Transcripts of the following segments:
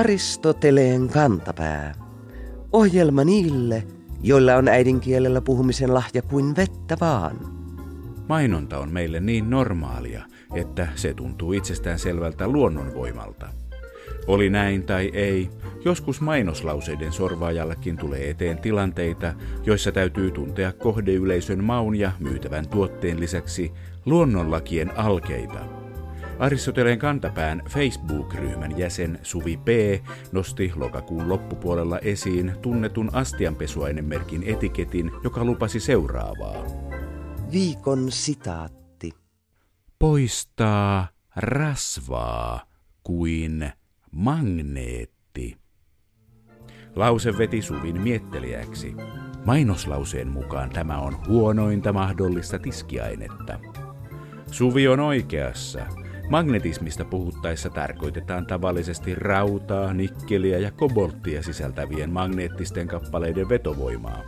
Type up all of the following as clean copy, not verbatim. Aristoteleen kantapää. Ohjelma niille, joilla on äidinkielellä puhumisen lahja kuin vettä vaan. Mainonta on meille niin normaalia, että se tuntuu itsestään selvältä luonnonvoimalta. Oli näin tai ei, joskus mainoslauseiden sorvaajallakin tulee eteen tilanteita, joissa täytyy tuntea kohdeyleisön maun ja myytävän tuotteen lisäksi luonnonlakien alkeita. Aristoteleen kantapään Facebook-ryhmän jäsen Suvi P. nosti lokakuun loppupuolella esiin tunnetun astianpesuainemerkin etiketin, joka lupasi seuraavaa. Viikon sitaatti. Poistaa rasvaa kuin magneetti. Lause veti Suvin miettelijäksi. Mainoslauseen mukaan tämä on huonointa mahdollista tiskiainetta. Suvi on oikeassa. Magnetismista puhuttaessa tarkoitetaan tavallisesti rautaa, nikkeliä ja kobolttia sisältävien magneettisten kappaleiden vetovoimaa.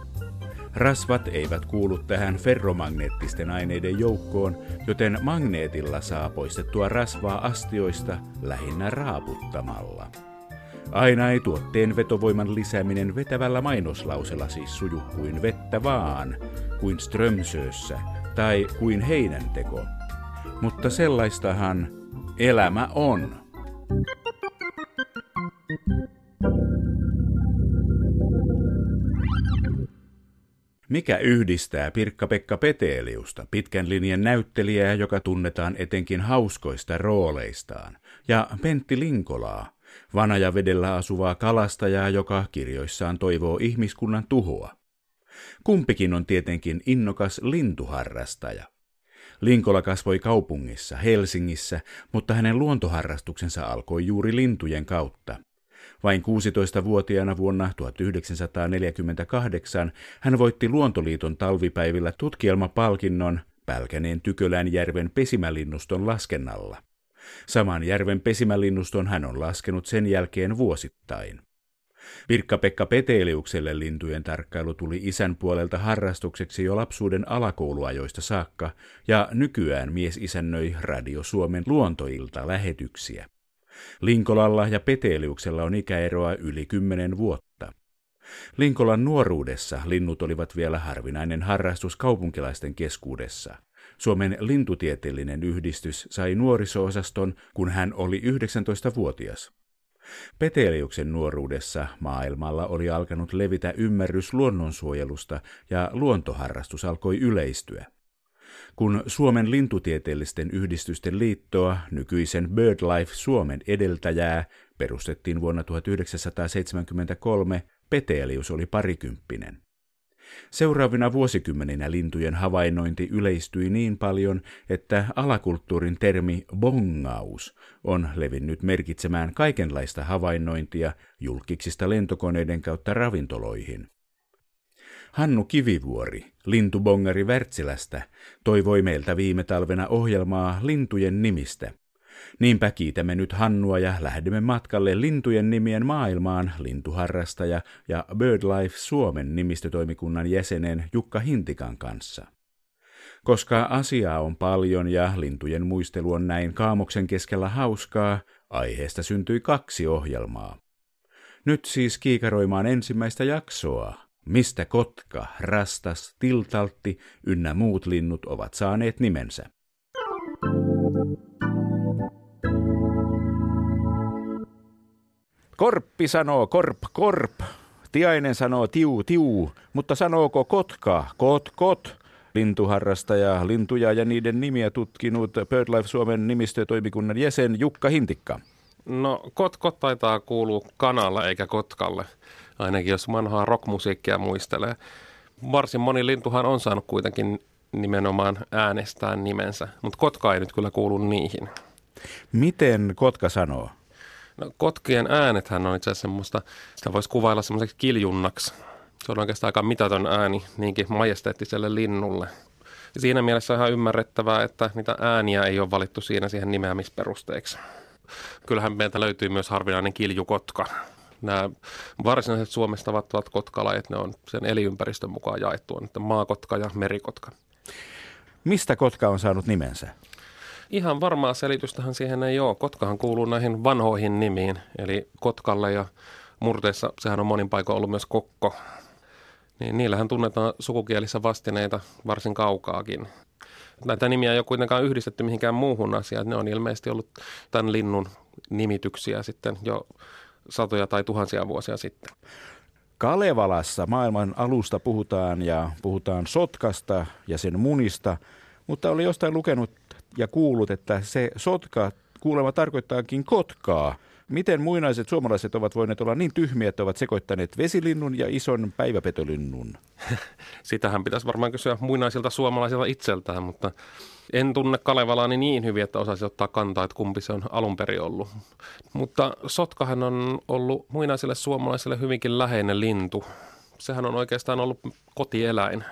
Rasvat eivät kuulu tähän ferromagneettisten aineiden joukkoon, joten magneetilla saa poistettua rasvaa astioista lähinnä raaputtamalla. Aina ei tuotteen vetovoiman lisääminen vetävällä mainoslausella siis suju kuin vettä vaan, kuin Strömsössä tai kuin heinänteko. Mutta sellaistahan elämä on. Mikä yhdistää Pirkka-Pekka Peteliusta, pitkän linjan näyttelijää, joka tunnetaan etenkin hauskoista rooleistaan, ja Pentti Linkolaa, Vanajavedellä asuvaa kalastajaa, joka kirjoissaan toivoo ihmiskunnan tuhoa? Kumpikin on tietenkin innokas lintuharrastaja. Linkola kasvoi kaupungissa, Helsingissä, mutta hänen luontoharrastuksensa alkoi juuri lintujen kautta. Vain 16-vuotiaana vuonna 1948 hän voitti Luontoliiton talvipäivillä tutkielmapalkinnon Pälkäneen Tykölänjärven pesimälinnuston laskennalla. Saman järven pesimälinnuston hän on laskenut sen jälkeen vuosittain. Pirkka-Pekka Peteliukselle lintujen tarkkailu tuli isän puolelta harrastukseksi jo lapsuuden alakouluajoista saakka, ja nykyään mies isännöi Radio Suomen luontoilta-lähetyksiä. Linkolalla ja Peteliuksella on ikäeroa yli 10 vuotta. Linkolan nuoruudessa linnut olivat vielä harvinainen harrastus kaupunkilaisten keskuudessa. Suomen lintutieteellinen yhdistys sai nuoriso-osaston, kun hän oli 19-vuotias. Peteliuksen nuoruudessa maailmalla oli alkanut levitä ymmärrys luonnonsuojelusta ja luontoharrastus alkoi yleistyä. Kun Suomen lintutieteellisten yhdistysten liittoa, nykyisen BirdLife Suomen edeltäjää, perustettiin vuonna 1973, Petelius oli parikymppinen. Seuraavina vuosikymmeninä lintujen havainnointi yleistyi niin paljon, että alakulttuurin termi bongaus on levinnyt merkitsemään kaikenlaista havainnointia julkiksista lentokoneiden kautta ravintoloihin. Hannu Kivivuori, lintubongari Wärtsilästä, toivoi meiltä viime talvena ohjelmaa lintujen nimistä. Niinpä kiitämme nyt Hannua ja lähdemme matkalle lintujen nimien maailmaan lintuharrastaja ja BirdLife Suomen nimistötoimikunnan jäsenen Jukka Hintikan kanssa. Koska asiaa on paljon ja lintujen muistelu on näin kaamoksen keskellä hauskaa, aiheesta syntyi 2 ohjelmaa. Nyt siis kiikaroimaan ensimmäistä jaksoa, mistä kotka, rastas, tiltaltti ynnä muut linnut ovat saaneet nimensä. Korppi sanoo korp korp, tiainen sanoo tiu tiu, mutta sanooko kotka kot kot? Lintuharrastaja, lintuja ja niiden nimiä tutkinut BirdLife Suomen nimistötoimikunnan jäsen Jukka Hintikka. No kot taitaa kuulua kanalle eikä kotkalle, ainakin jos vanhaa rockmusiikkia muistelee. Varsin moni lintuhan on saanut kuitenkin nimenomaan äänestää nimensä, mutta kotka ei nyt kyllä kuulu niihin. Miten kotka sanoo? No, kotkien äänethän on itse asiassa semmoista, sitä voisi kuvailla semmoiseksi kiljunnaksi. Se on oikeastaan aika mitätön ääni niinkin majesteettiselle linnulle. Ja siinä mielessä on ihan ymmärrettävää, että niitä ääniä ei ole valittu siihen nimeämisperusteeksi. Kyllähän meiltä löytyy myös harvinainen kiljukotka. Nämä varsinaiset Suomesta tavattuvat kotkalajat, ne on sen elinympäristön mukaan jaettu, on maakotka ja merikotka. Mistä kotka on saanut nimensä? Ihan varmaa selitystähän siihen ei ole. Kotkahan kuuluu näihin vanhoihin nimiin, eli Kotkalle ja murteissa, sehän on monin paikoin ollut myös Kokko. Niin, niillähän tunnetaan sukukielissä vastineita varsin kaukaakin. Näitä nimiä ei ole kuitenkaan yhdistetty mihinkään muuhun asiaan. Ne on ilmeisesti ollut tämän linnun nimityksiä sitten jo satoja tai tuhansia vuosia sitten. Kalevalassa maailman alusta puhutaan ja puhutaan sotkasta ja sen munista, mutta oli jostain lukenut ja kuullut, että se sotka kuulemma tarkoittaakin kotkaa. Miten muinaiset suomalaiset ovat voineet olla niin tyhmiä, että ovat sekoittaneet vesilinnun ja ison päiväpetolinnun? Sitähän pitäisi varmaan kysyä muinaisilta suomalaisilta itseltään, mutta en tunne Kalevalaani niin hyvin, että osaisi ottaa kantaa, että kumpi se on alun perin ollut. Mutta sotkahan on ollut muinaisille suomalaisille hyvinkin läheinen lintu. Sehän on oikeastaan ollut kotieläin,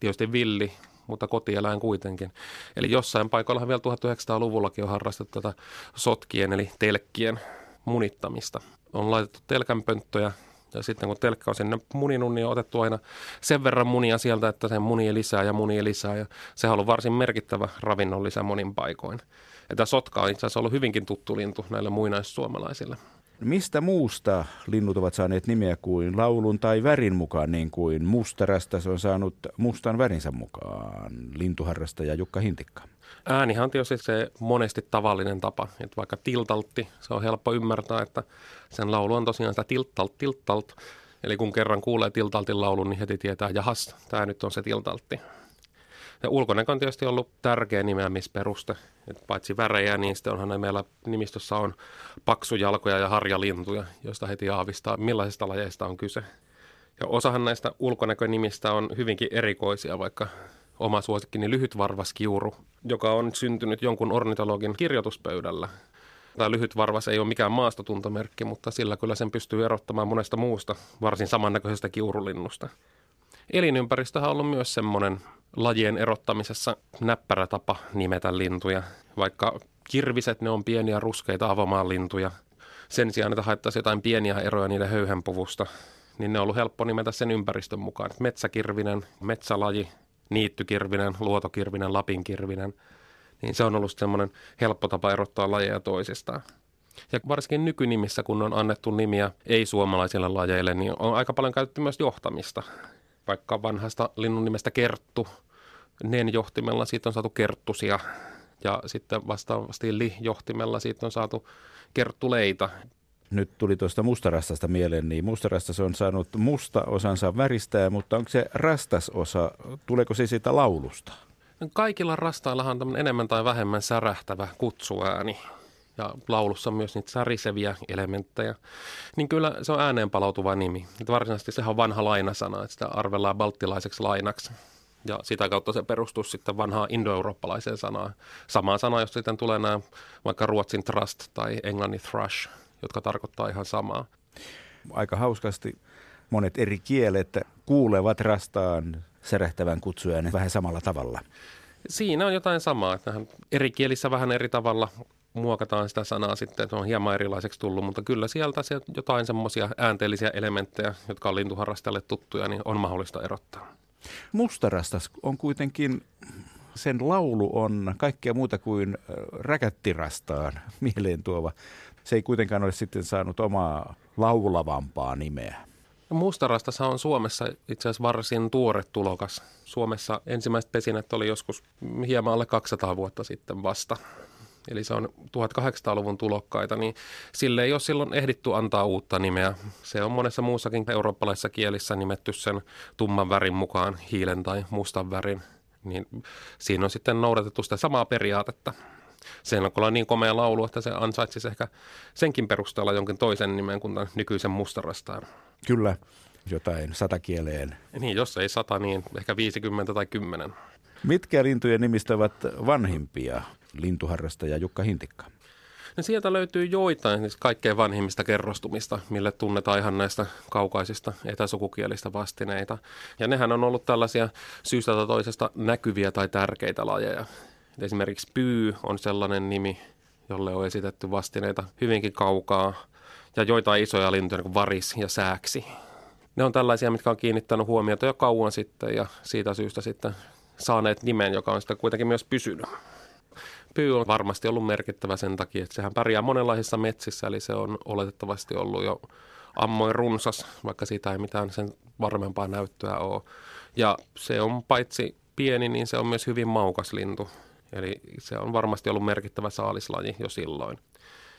tietysti villi, mutta kotieläin kuitenkin. Eli jossain paikoilla vielä 1900-luvullakin on harrastettu tätä sotkien eli telkkien munittamista. On laitettu telkänpönttöjä ja sitten kun telkkä on sinne muninut, niin on otettu aina sen verran munia sieltä, että sen munia lisää. Ja sehän on ollut varsin merkittävä ravinnonlisä monin paikoin. Ja tämä sotka on itse asiassa ollut hyvinkin tuttu lintu näille muinaissuomalaisille. Mistä muusta linnut ovat saaneet nimeä kuin laulun tai värin mukaan, niin kuin mustarasta se on saanut mustan värinsä mukaan, lintuharrastaja Jukka Hintikka? Äänihan on tietysti se monesti tavallinen tapa, että vaikka tiltaltti, se on helppo ymmärtää, että sen laulu on tosiaan sitä tiltalt. Eli kun kerran kuulee tiltaltin laulun, niin heti tietää, jahas, tämä nyt on se tiltaltti. Ja ulkonäkö on tietysti ollut tärkeä nimeämisperuste, että paitsi värejä, niin sitten onhan meillä nimistössä on paksujalkoja ja harjalintuja, joista heti aavistaa, millaisista lajeista on kyse. Ja osahan näistä ulkonäkönimistä on hyvinkin erikoisia, vaikka oma suosikkini lyhytvarvaskiuru, joka on syntynyt jonkun ornitologin kirjoituspöydällä. Tämä lyhytvarvas ei ole mikään maastotuntomerkki, mutta sillä kyllä sen pystyy erottamaan monesta muusta, varsin samannäköisestä kiurulinnusta. Elinympäristöhän on ollut myös semmoinen lajien erottamisessa näppärä tapa nimetä lintuja, vaikka kirviset ne on pieniä ruskeita avomaan lintuja. Sen sijaan, että haettaisiin jotain pieniä eroja niiden höyhenpuvusta, niin ne on ollut helppo nimetä sen ympäristön mukaan. Metsäkirvinen, metsälaji, niittykirvinen, luotokirvinen, lapinkirvinen, niin se on ollut semmoinen helppo tapa erottaa lajeja toisistaan. Ja varsinkin nykynimissä, kun on annettu nimiä ei-suomalaisille lajeille, niin on aika paljon käytetty myös johtamista. Vaikka vanhasta linnun nimestä kerttu, nen-johtimella siitä on saatu kerttusia ja sitten vastaavasti li-johtimella siitä on saatu kerttuleita. Nyt tuli tuosta mustarastasta mieleen, niin mustarastas on saanut musta osansa väristää, mutta onko se rastasosa, tuleeko se siitä laulusta? Kaikilla rastaillahan on enemmän tai vähemmän särähtävä kutsuääni ja laulussa on myös niitä säriseviä elementtejä, niin kyllä se on ääneen palautuva nimi. Että varsinaisesti sehän on vanha lainasana, että sitä arvellaan balttilaiseksi lainaksi ja sitä kautta se perustuu sitten vanhaan indoeurooppalaiseen sanaan. Samaan sanaan, jos sitten tulee nämä vaikka ruotsin trust tai englannin thrush, jotka tarkoittaa ihan samaa. Aika hauskasti monet eri kielet kuulevat rastaan särähtävän kutsuäänen vähän samalla tavalla. Siinä on jotain samaa, että eri kielissä vähän eri tavalla muokataan sitä sanaa sitten, että on hieman erilaiseksi tullut, mutta kyllä sieltä jotain semmoisia äänteellisiä elementtejä, jotka on lintuharrastajalle tuttuja, niin on mahdollista erottaa. Mustarastas on kuitenkin, sen laulu on kaikkea muuta kuin räkättirastaan mieleen tuova. Se ei kuitenkaan ole sitten saanut omaa laulavampaa nimeä. Mustarastas on Suomessa itse asiassa varsin tuore tulokas. Suomessa ensimmäiset pesinät oli joskus hieman alle 200 vuotta sitten vasta. Eli se on 1800-luvun tulokkaita, niin sille ei ole silloin ehditty antaa uutta nimeä. Se on monessa muussakin eurooppalaisessa kielissä nimetty sen tumman värin mukaan, hiilen tai mustan värin. Niin siinä on sitten noudatettu sitä samaa periaatetta. Sen on niin komea laulu, että se ansaitsisi ehkä senkin perusteella jonkin toisen nimen kuin tämän nykyisen mustarastaan. Kyllä, jotain satakieleen. Niin, jos ei 100, niin ehkä 50 tai 10. Mitkä lintujen nimistä ovat vanhimpia, lintuharrastaja Jukka Hintikka? No sieltä löytyy joitain siis kaikkein vanhimmista kerrostumista, mille tunnetaan ihan näistä kaukaisista etäsukukielistä vastineita. Ja nehän on ollut tällaisia syystä tai toisesta näkyviä tai tärkeitä lajeja. Esimerkiksi pyy on sellainen nimi, jolle on esitetty vastineita hyvinkin kaukaa. Ja joitain isoja lintuja, niin kuin varis ja sääksi. Ne on tällaisia, mitkä on kiinnittänyt huomiota jo kauan sitten ja siitä syystä sitten saaneet nimen, joka on sitä kuitenkin myös pysynyt. pyy on varmasti ollut merkittävä sen takia, että sehän pärjää monenlaisissa metsissä, eli se on oletettavasti ollut jo ammoin runsas, vaikka siitä ei mitään sen varmempaa näyttöä ole. Ja se on paitsi pieni, niin se on myös hyvin maukas lintu, eli se on varmasti ollut merkittävä saalislaji jo silloin.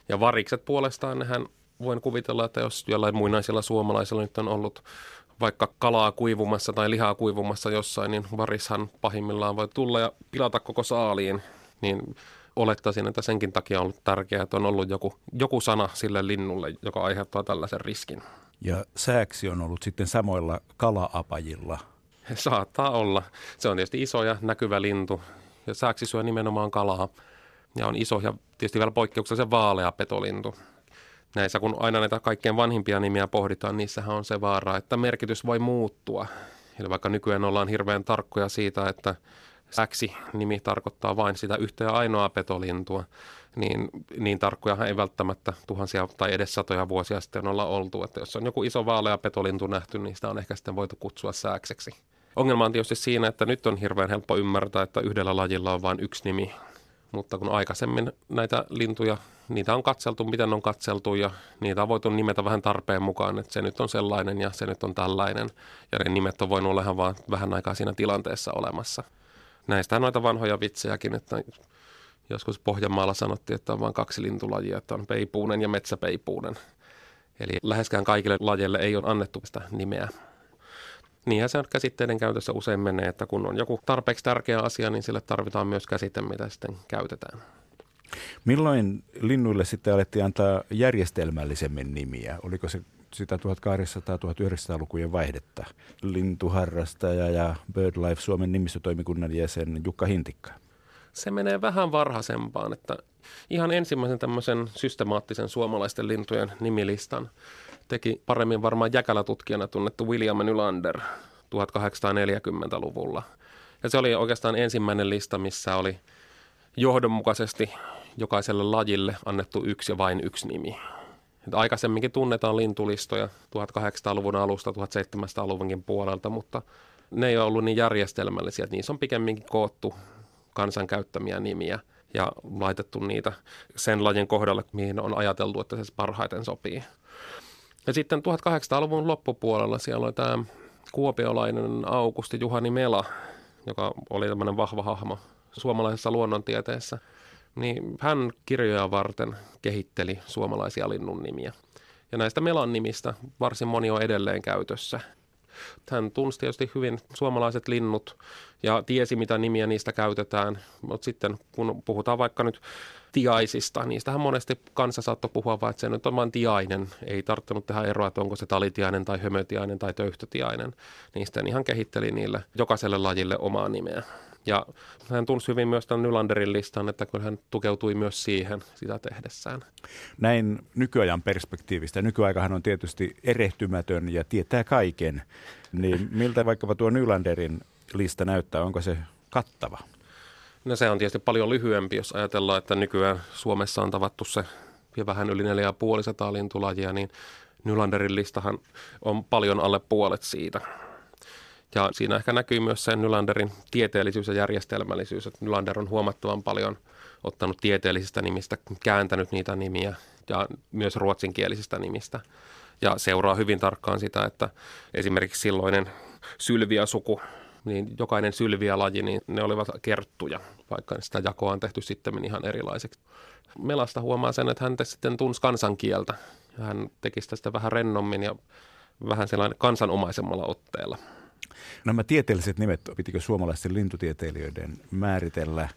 Ja varikset puolestaan, nehän voin kuvitella, että jos jollain muinaisilla suomalaisilla nyt on ollut vaikka kalaa kuivumassa tai lihaa kuivumassa jossain, niin varishan pahimmillaan voi tulla ja pilata koko saaliin. Niin olettaisin, että senkin takia on ollut tärkeää, että on ollut joku sana sille linnulle, joka aiheuttaa tällaisen riskin. Ja sääksi on ollut sitten samoilla kala-apajilla. Saattaa olla. Se on tietysti iso ja näkyvä lintu. Ja sääksi syö nimenomaan kalaa. Ja on iso ja tietysti vielä poikkeuksellisen vaalea petolintu. Näissä, kun aina näitä kaikkein vanhimpia nimiä pohditaan, niissähän on se vaara, että merkitys voi muuttua. Eli vaikka nykyään ollaan hirveän tarkkoja siitä, että säksi-nimi tarkoittaa vain sitä yhtä ja ainoaa petolintua, niin tarkkojahan ei välttämättä tuhansia tai edes satoja vuosia sitten olla oltu. Että jos on joku iso vaalea petolintu nähty, niin sitä on ehkä sitten voitu kutsua sääkseksi. Ongelma on tietysti siinä, että nyt on hirveän helppo ymmärtää, että yhdellä lajilla on vain yksi nimi. Mutta kun aikaisemmin näitä lintuja, niitä on katseltu, miten on katseltu ja niitä on voitu nimetä vähän tarpeen mukaan, että se nyt on sellainen ja se nyt on tällainen. Ja ne nimet on voinut olla ihan vaan vähän aikaa siinä tilanteessa olemassa. Näistähän noita vanhoja vitsejäkin, että joskus Pohjanmaalla sanottiin, että on vain kaksi lintulajia, että on peipuunen ja metsäpeipuunen. Eli läheskään kaikille lajeille ei ole annettu sitä nimeä. Niinhän se käsitteiden käytössä usein menee, että kun on joku tarpeeksi tärkeä asia, niin sille tarvitaan myös käsite, mitä sitten käytetään. Milloin linnuille sitten alettiin antaa järjestelmällisemmin nimiä? Oliko se sitä 1800-1900-lukujen vaihdetta? Lintuharrastaja ja BirdLife Suomen nimistötoimikunnan jäsen Jukka Hintikka. Se menee vähän varhaisempaan, että ihan ensimmäisen tämmöisen systemaattisen suomalaisten lintujen nimilistan teki paremmin varmaan jäkälätutkijana tunnettu William Nylander 1840-luvulla. Ja se oli oikeastaan ensimmäinen lista, missä oli johdonmukaisesti jokaiselle lajille annettu yksi ja vain yksi nimi. Et aikaisemminkin tunnetaan lintulistoja 1800-luvun alusta 1700-luvunkin puolelta, mutta ne ei ole ollut niin järjestelmällisiä. Niissä on pikemminkin koottu kansan käyttämiä nimiä ja laitettu niitä sen lajin kohdalle, mihin on ajateltu, että se parhaiten sopii. Ja sitten 1800-luvun loppupuolella siellä oli tämä kuopiolainen Augustin Juhani Mela, joka oli tämmöinen vahva hahmo suomalaisessa luonnontieteessä. Niin hän kirjoja varten kehitteli suomalaisia linnun nimiä. Ja näistä Melan nimistä varsin moni on edelleen käytössä. Hän tunsi tietysti hyvin suomalaiset linnut ja tiesi, mitä nimiä niistä käytetään. Mutta sitten kun puhutaan vaikka nyt tiaisista, niistähän monesti kansa saattoi puhua vaan, että se nyt on vain tiainen. Ei tarttunut tehdä eroa, että onko se talitiainen tai hömötiainen tai töyhtötiainen. Niistä ihan kehitteli niille jokaiselle lajille omaa nimeä. Ja hän tunsi hyvin myös tämän Nylanderin listan, että kyllä hän tukeutui myös siihen sitä tehdessään. Näin nykyajan perspektiivistä. Nykyaikahan on tietysti erehtymätön ja tietää kaiken. Niin miltä vaikkapa tuo Nylanderin lista näyttää? Onko se kattava? No se on tietysti paljon lyhyempi, jos ajatellaan, että nykyään Suomessa on tavattu se vähän yli 450 lintulajia, niin Nylanderin listahan on paljon alle puolet siitä. Ja siinä ehkä näkyy myös sen Nylanderin tieteellisyys ja järjestelmällisyys, että Nylander on huomattavan paljon ottanut tieteellisistä nimistä, kääntänyt niitä nimiä ja myös ruotsinkielisistä nimistä. Ja seuraa hyvin tarkkaan sitä, että esimerkiksi silloinen sylviasuku, niin jokainen sylvialaji, niin ne olivat kerttuja, vaikka sitä jakoa on tehty sitten ihan erilaiseksi. Melasta huomaa sen, että hän sitten tunsi kansankieltä. Hän teki sitä vähän rennommin ja vähän sellainen kansanomaisemmalla otteella. Nämä tieteelliset nimet, pitikö suomalaisten lintutieteilijöiden määritellä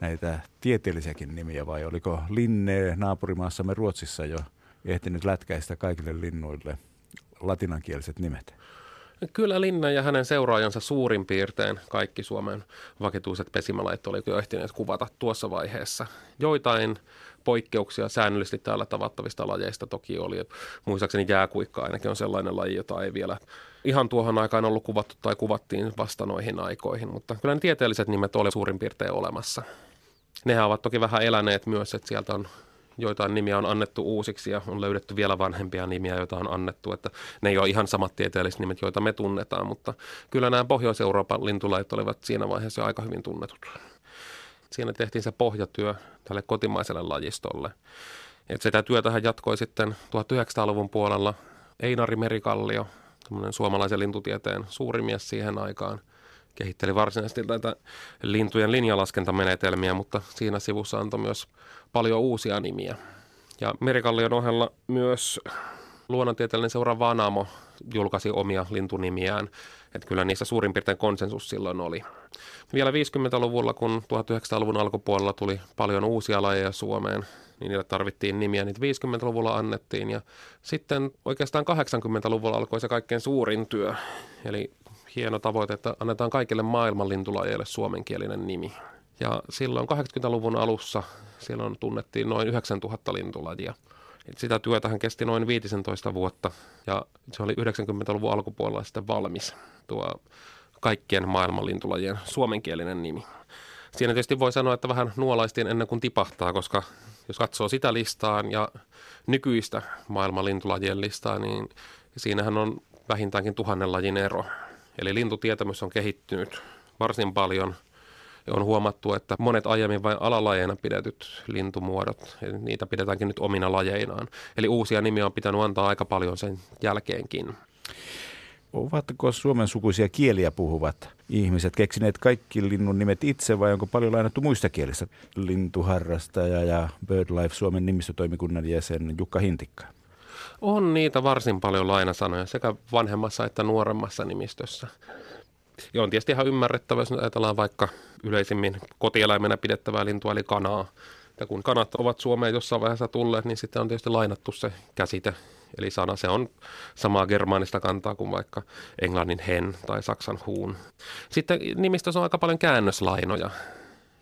näitä tieteellisiäkin nimiä vai oliko Linne naapurimaassamme Ruotsissa jo ehtinyt lätkäistä kaikille linnuille latinankieliset nimet? Kyllä Linne ja hänen seuraajansa suurin piirtein kaikki Suomen vakituiset pesimälajit oli jo ehtineet kuvata tuossa vaiheessa. Joitain poikkeuksia säännöllisesti täällä tavattavista lajeista toki oli. Muistaakseni jääkuikka ainakin on sellainen laji, jota ei vielä ihan tuohon aikaan ollut kuvattu tai kuvattiin vasta noihin aikoihin, mutta kyllä ne tieteelliset nimet oli suurin piirtein olemassa. Nehän ovat toki vähän eläneet myös, että sieltä on joitain nimiä on annettu uusiksi ja on löydetty vielä vanhempia nimiä, joita on annettu. Että ne ei ole ihan samat tieteelliset nimet, joita me tunnetaan, mutta kyllä nämä Pohjois-Euroopan lintulajit olivat siinä vaiheessa jo aika hyvin tunnetut. siinä tehtiin se pohjatyö tälle kotimaiselle lajistolle. Et sitä työtähän jatkoi sitten 1900-luvun puolella Einari Merikallio, suomalaisen lintutieteen suuri mies siihen aikaan. Kehitteli varsinaisesti näitä lintujen linjalaskentamenetelmiä, mutta siinä sivussa antoi myös paljon uusia nimiä. Ja Merikallion ohella myös luonnontieteellinen seura Vanamo julkaisi omia lintunimiään. Että kyllä niissä suurin piirtein konsensus silloin oli. Vielä 50-luvulla, kun 1900-luvun alkupuolella tuli paljon uusia lajeja Suomeen, niin niillä tarvittiin nimiä, niitä 50-luvulla annettiin. Ja sitten oikeastaan 80-luvulla alkoi se kaikkein suurin työ, eli hieno tavoite, että annetaan kaikille maailman lintulajeille suomenkielinen nimi. Ja silloin 80-luvun alussa silloin tunnettiin noin 9000 lintulajia. Et sitä työtähän kesti noin 15 vuotta ja se oli 90-luvun alkupuolella sitten valmis tuo kaikkien maailman lintulajien suomenkielinen nimi. Siinä tietysti voi sanoa, että vähän nuolaistiin ennen kuin tipahtaa, koska jos katsoo sitä listaa ja nykyistä maailman lintulajien listaa, niin siinähän on vähintäänkin 1000 lajin ero. Eli lintutietämys on kehittynyt varsin paljon. On huomattu, että monet aiemmin vain alalajeina pidetyt lintumuodot, niitä pidetäänkin nyt omina lajeinaan. Eli uusia nimiä on pitänyt antaa aika paljon sen jälkeenkin. Ovatko suomen sukuisia kieliä puhuvat ihmiset keksineet kaikki linnun nimet itse vai onko paljon lainattu muista kielistä? Lintuharrastaja ja BirdLife Suomen nimistötoimikunnan jäsen Jukka Hintikka. On niitä varsin paljon lainasanoja sekä vanhemmassa että nuoremmassa nimistössä. Ja on tietysti ihan ymmärrettävä, jos ajatellaan vaikka yleisimmin kotieläimenä pidettävää lintua eli kanaa. Ja kun kanat ovat Suomeen jossain vaiheessa tulleet, niin sitten on tietysti lainattu se käsite. Eli sana, se on samaa germaanista kantaa kuin vaikka englannin hen tai saksan huun. Sitten nimistössä on aika paljon käännöslainoja.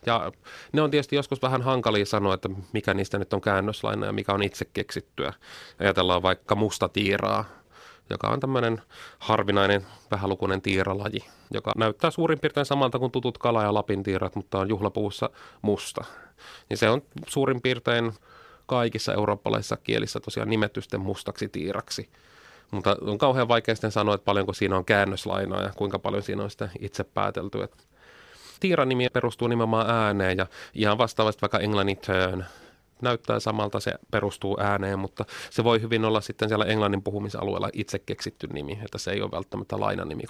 Ja ne on tietysti joskus vähän hankalia sanoa, että mikä niistä nyt on käännöslaina ja mikä on itse keksittyä. Ajatellaan vaikka mustatiiraa, joka on tämmöinen harvinainen vähälukuinen tiiralaji, joka näyttää suurin piirtein samalta kuin tutut kala- ja lapintiirat, mutta on juhlapuussa musta. Ja se on suurin piirtein kaikissa eurooppalaisissa kielissä tosiaan nimetty sitten mustaksi tiiraksi. Mutta on kauhean vaikea sitten sanoa, että paljonko siinä on käännöslainaa ja kuinka paljon siinä on sitä itse päätelty. Tiiranimi perustuu nimenomaan ääneen ja ihan vastaavasti vaikka englannin turn. Näyttää samalta, se perustuu ääneen, mutta se voi hyvin olla sitten siellä englannin puhumisalueella itse keksitty nimi, että se ei ole välttämättä lainanimi.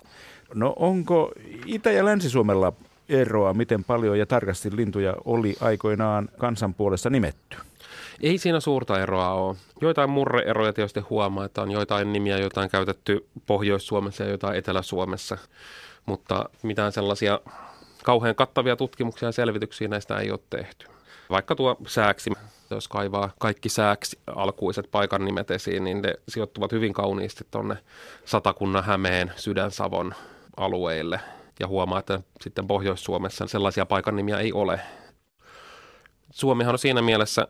No onko Itä- ja Länsi-Suomella eroa, miten paljon ja tarkasti lintuja oli aikoinaan kansan puolesta nimetty? Ei siinä suurta eroa ole. Joitain murreeroja tietysti huomaa, että on joitain nimiä, joita on käytetty Pohjois-Suomessa ja joitain Etelä-Suomessa, mutta mitään sellaisia kauhean kattavia tutkimuksia ja selvityksiä näistä ei ole tehty. Vaikka tuo sääksi, jos kaivaa kaikki sääksi alkuiset paikan nimet esiin, niin ne sijoittuvat hyvin kauniisti tuonne Satakunnan, Hämeen, Sydän-Savon alueille. Ja huomaa, että sitten Pohjois-Suomessa sellaisia paikan nimiä ei ole. Suomihan on siinä mielessä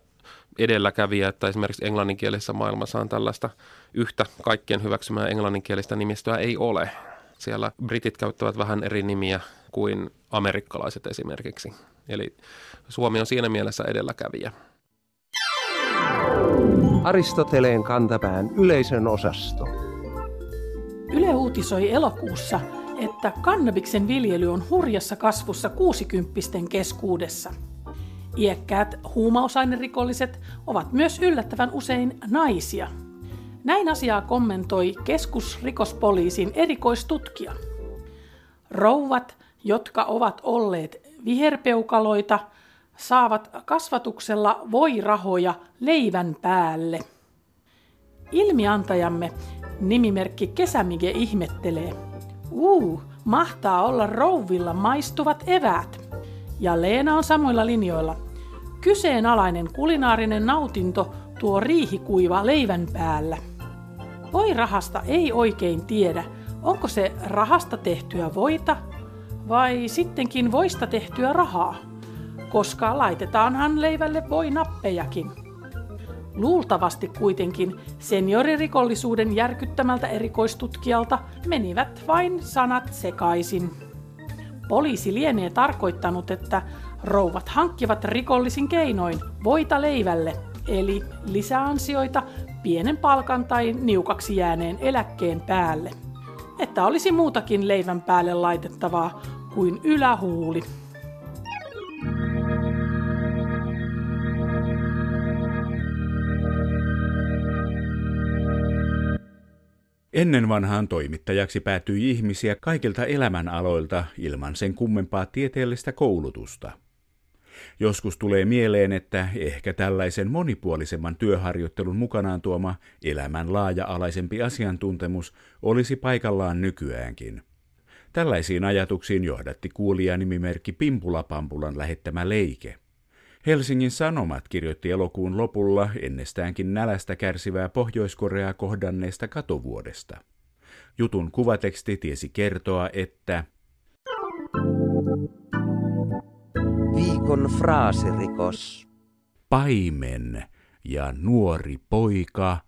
edelläkävijä, että esimerkiksi englanninkielisessä maailmassa on tällaista yhtä kaikkien hyväksymää englanninkielistä nimistöä ei ole. Siellä britit käyttävät vähän eri nimiä kuin amerikkalaiset esimerkiksi. Eli Suomi on siinä mielessä edelläkävijä. Aristoteleen kantapään yleisön osasto. Yle uutisoi elokuussa, että kannabiksen viljely on hurjassa kasvussa 60-pisten keskuudessa. Iäkkäät huumausainerikolliset ovat myös yllättävän usein naisia. Näin asiaa kommentoi keskusrikospoliisin erikoistutkija. Rouvat, jotka ovat olleet viherpeukaloita, saavat kasvatuksella voirahoja leivän päälle. Ilmiantajamme nimimerkki Kesämige ihmettelee. Mahtaa olla rouvilla maistuvat eväät. Ja Leena on samoilla linjoilla. Kyseenalainen kulinaarinen nautinto tuo riihikuiva leivän päällä. Voirahasta ei oikein tiedä, onko se rahasta tehtyä voita vai sittenkin voista tehtyä rahaa, koska laitetaanhan leivälle voinappejakin. Luultavasti kuitenkin senioririkollisuuden järkyttämältä erikoistutkijalta menivät vain sanat sekaisin. Poliisi lienee tarkoittanut, että rouvat hankkivat rikollisin keinoin voita leivälle, eli lisäansioita pienen palkan tai niukaksi jääneen eläkkeen päälle. Että olisi muutakin leivän päälle laitettavaa kuin ylähuuli. Ennen vanhaan toimittajaksi päätyi ihmisiä kaikilta elämänaloilta ilman sen kummempaa tieteellistä koulutusta. Joskus tulee mieleen, että ehkä tällaisen monipuolisemman työharjoittelun mukanaan tuoma elämän laaja-alaisempi asiantuntemus olisi paikallaan nykyäänkin. Tällaisiin ajatuksiin johdatti kuulijanimimerkki Pimpula Pampulan lähettämä leike. Helsingin Sanomat kirjoitti elokuun lopulla ennestäänkin nälästä kärsivää Pohjois-Koreaa kohdanneesta katovuodesta. Jutun kuvateksti tiesi kertoa, että viikon fraasirikos. Paimen ja nuori poika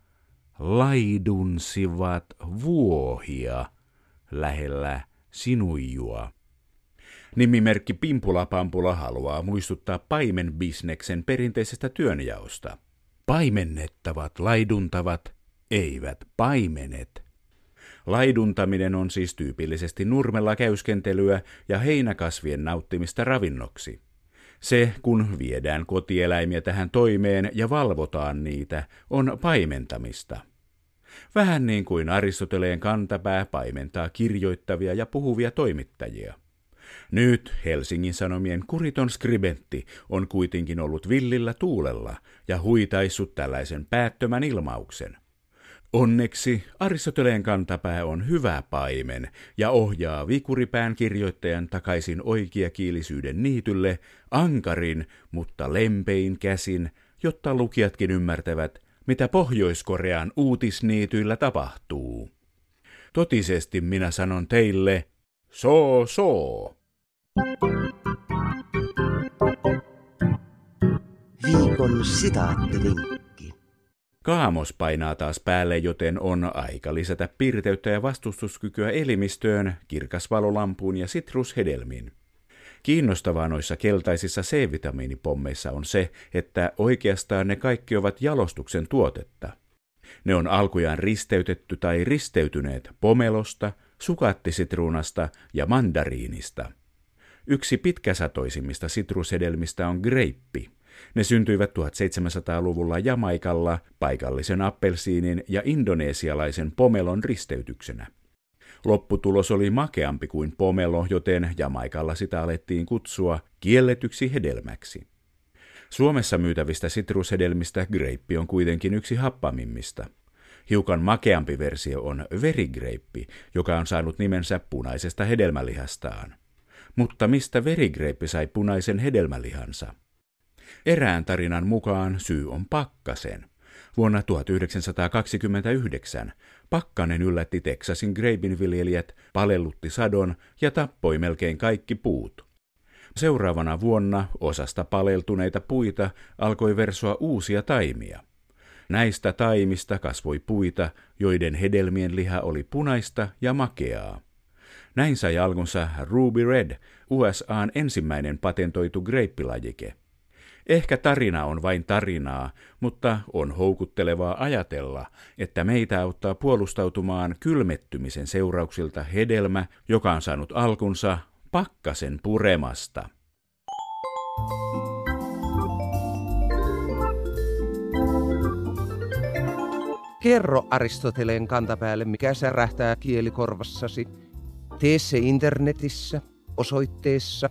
laidunsivat vuohia lähellä Sinuijua. Nimimerkki Pimpula Pampula haluaa muistuttaa paimenbisneksen perinteisestä työnjaosta. Paimennettavat laiduntavat, eivät paimenet. Laiduntaminen on siis tyypillisesti nurmella käyskentelyä ja heinäkasvien nauttimista ravinnoksi. Se, kun viedään kotieläimiä tähän toimeen ja valvotaan niitä, on paimentamista. Vähän niin kuin Aristoteleen kantapää paimentaa kirjoittavia ja puhuvia toimittajia. Nyt Helsingin Sanomien kuriton skribentti on kuitenkin ollut villillä tuulella ja huitaissut tällaisen päättömän ilmauksen. Onneksi Aristoteleen kantapää on hyvä paimen ja ohjaa vikuripään kirjoittajan takaisin oikeakielisyyden niitylle ankarin, mutta lempein käsin, jotta lukijatkin ymmärtävät, mitä Pohjois-Korean uutisniityillä tapahtuu. Totisesti minä sanon teille, soo soo! Viikon sitaattivinkki. Kaamos painaa taas päälle, joten on aika lisätä pirteyttä ja vastustuskykyä elimistöön, kirkasvalolampuun ja sitrushedelmiin. Kiinnostavaa noissa keltaisissa C-vitamiinipommeissa on se, että oikeastaan ne kaikki ovat jalostuksen tuotetta. Ne on alkujaan risteytetty tai risteytyneet pomelosta, sukaattisitruunasta ja mandariinista. Yksi pitkäsatoisimmista sitrushedelmistä on greippi. Ne syntyivät 1700-luvulla Jamaikalla paikallisen appelsiinin ja indonesialaisen pomelon risteytyksenä. Lopputulos oli makeampi kuin pomelo, joten Jamaikalla sitä alettiin kutsua kielletyksi hedelmäksi. Suomessa myytävistä sitrushedelmistä greippi on kuitenkin yksi happamimmista. Hiukan makeampi versio on verigreippi, joka on saanut nimensä punaisesta hedelmälihastaan. Mutta mistä verigreippi sai punaisen hedelmälihansa? Erään tarinan mukaan syy on pakkasen. Vuonna 1929 pakkanen yllätti Teksasin greipinviljelijät, palellutti sadon ja tappoi melkein kaikki puut. Seuraavana vuonna osasta paleltuneita puita alkoi versoa uusia taimia. Näistä taimista kasvoi puita, joiden hedelmien liha oli punaista ja makeaa. Näin sai alkunsa Ruby Red, USA:n ensimmäinen patentoitu greippilajike. Ehkä tarina on vain tarinaa, mutta on houkuttelevaa ajatella, että meitä auttaa puolustautumaan kylmettymisen seurauksilta hedelmä, joka on saanut alkunsa pakkasen puremasta. Kerro Aristoteleen kantapäälle, mikä särähtää kielikorvassasi. Tee se internetissä osoitteessa